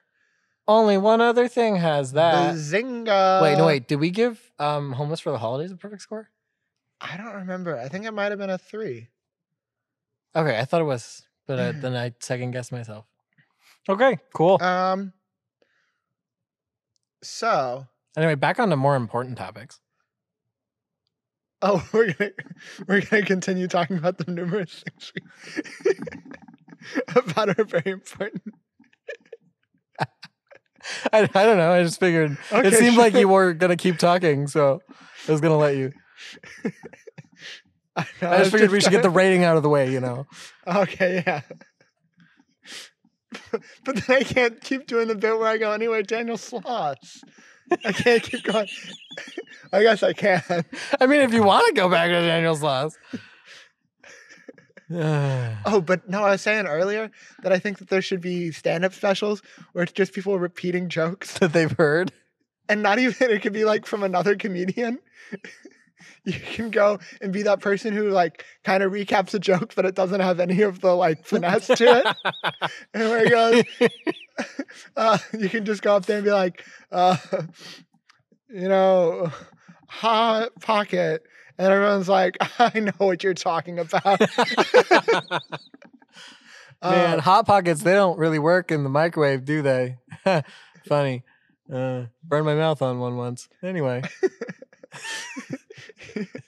Only one other thing has that. Bazinga. Wait, no, wait. Did we give um, Homeless for the Holidays a perfect score? I don't remember. I think it might have been a three. Okay, I thought it was, but I, then I second-guessed myself. Okay, cool. Um. So. Anyway, back on to more important topics. Oh, we're gonna we're gonna continue talking about the numerous things we about our very important. I I don't know. I just figured okay, it seemed sure. like you were gonna keep talking, so I was gonna let you. I, know, I, I just figured just we should get the rating out of the way, you know. Okay, yeah. But then I can't keep doing the bit where I go anyway, Daniel Sloss. I can't keep going. I guess I can. I mean, if you want to go back to Daniel Sloss. Oh, but no, I was saying earlier that I think that there should be stand-up specials where it's just people repeating jokes that they've heard. And not even, it could be like from another comedian. You can go and be that person who like kind of recaps a joke, but it doesn't have any of the like finesse to it. And where it goes, uh, you can just go up there and be like, uh, you know, hot pocket. And everyone's like, I know what you're talking about. Man, uh, hot pockets, they don't really work in the microwave, do they? Funny. Uh, burned my mouth on one once. Anyway.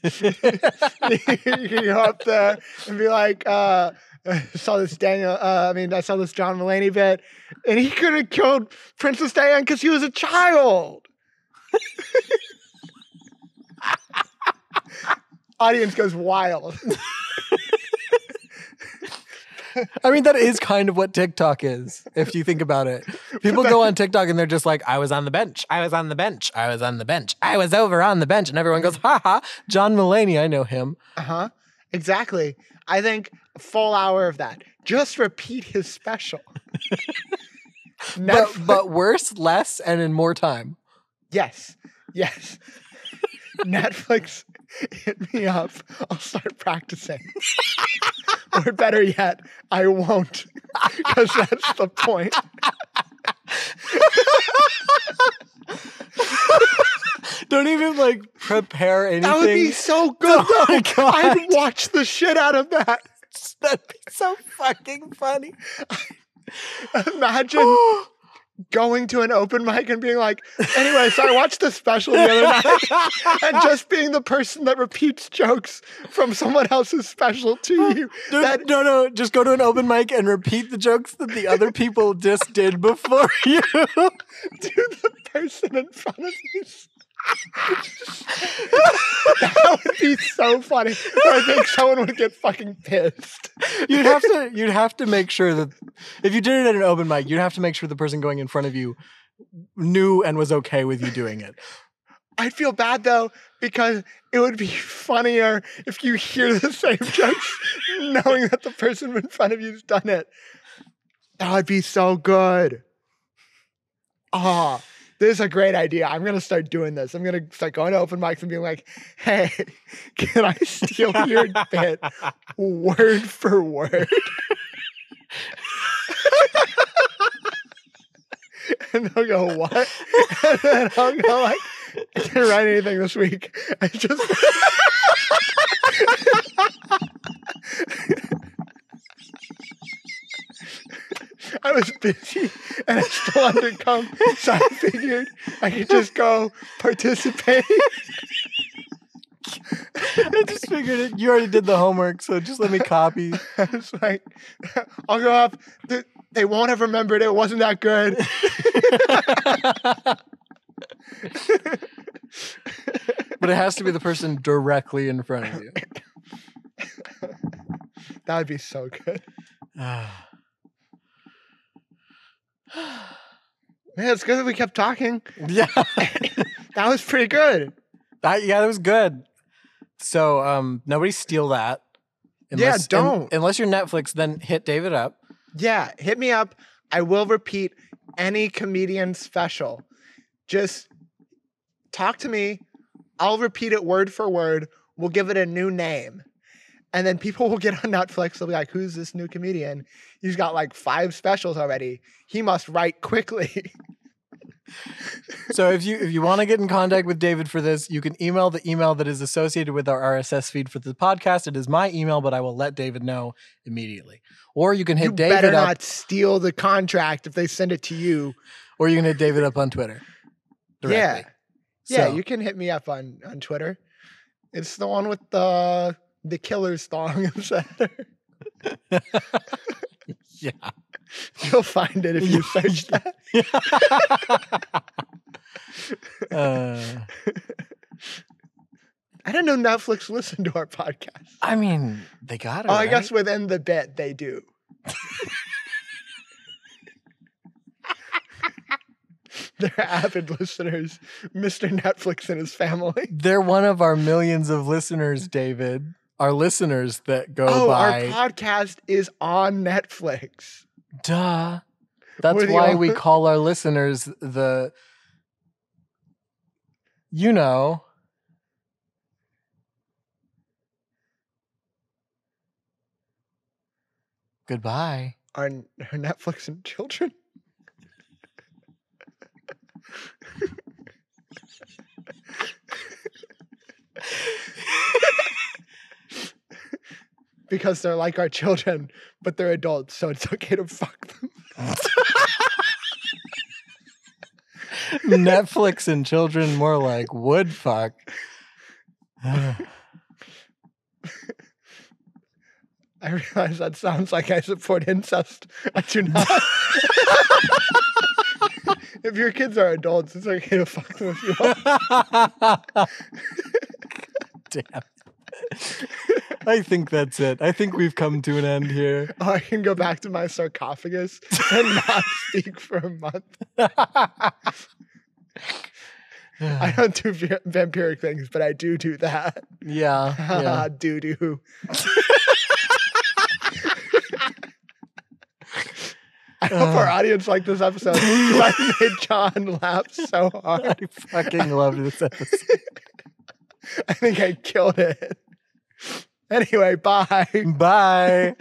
You can go up there and be like, uh, I saw this Daniel, uh, I mean, I saw this John Mulaney bit, and he could have killed Princess Diana because he was a child. Audience goes wild. I mean, that is kind of what TikTok is, if you think about it. People go on TikTok and they're just like, I was on the bench. I was on the bench. I was on the bench. I was over on the bench. And everyone goes, ha ha, John Mulaney, I know him. Uh-huh. Exactly. I think a full hour of that. Just repeat his special. but, but worse, less, and in more time. Yes. Yes. Netflix, hit me up. I'll start practicing. Or better yet, I won't, because that's the point. Don't even like prepare anything. That would be so good. Oh my God. I'd watch the shit out of that. That'd be so fucking funny. Imagine going to an open mic and being like, anyway, so I watched this special the other night, and just being the person that repeats jokes from someone else's special to you. Dude, that, no, no, just go to an open mic and repeat the jokes that the other people just did before you. To the person in front of you. That would be so funny. I think someone would get fucking pissed. You'd have to you'd have to make sure that if you did it at an open mic, you'd have to make sure the person going in front of you knew and was okay with you doing it. I'd feel bad though, because it would be funnier if you hear the same jokes knowing that the person in front of you's done it. That would be so good. Ah. Oh. This is a great idea. I'm going to start doing this. I'm going to start going to open mics and being like, hey, can I steal your bit word for word? And they'll go, what? And then I'll go like, I didn't write anything this week. I just... I was busy and I still had to come, so I figured I could just go participate. I just figured it. You already did the homework, so just let me copy. I was like, I'll go up. They won't have remembered it. It wasn't that good. But it has to be the person directly in front of you. That would be so good. Man, it's good that we kept talking. Yeah. That was pretty good. That, yeah, that was good. So um, nobody steal that. Unless, yeah, don't. Un, unless you're Netflix, then hit David up. Yeah, hit me up. I will repeat any comedian special. Just talk to me. I'll repeat it word for word. We'll give it a new name. And then people will get on Netflix. They'll be like, who's this new comedian? He's got like five specials already. He must write quickly. So if you if you want to get in contact with David for this, you can email the email that is associated with our R S S feed for the podcast. It is my email, but I will let David know immediately. Or you can hit you David up. You better not steal the contract if they send it to you. Or you can hit David up on Twitter directly. Yeah, yeah, so. You can hit me up on, on Twitter. It's the one with the... The Killer's Thong of Saturn. Yeah. You'll find it if you search that. uh, I didn't know Netflix listened to our podcast. I mean, they got it. Oh, right? I guess within the bit, they do. They're avid listeners, Mister Netflix and his family. They're one of our millions of listeners, David. Our listeners that go oh, by. Our podcast is on Netflix. Duh. That's why only... we call our listeners the, you know. Goodbye. Our, our Netflix and children. Because they're like our children, but they're adults, so it's okay to fuck them. Netflix and children, more like would fuck. I realize that sounds like I support incest. I do not. If your kids are adults, it's okay to fuck them if you want. Damn. I think that's it. I think we've come to an end here. Oh, I can go back to my sarcophagus and not speak for a month. I don't do vampiric things, but I do do that. Yeah. yeah. Doo-doo. I hope uh, our audience liked this episode. I made John laugh so hard. I fucking loved this episode. I think I killed it. Anyway, bye. Bye.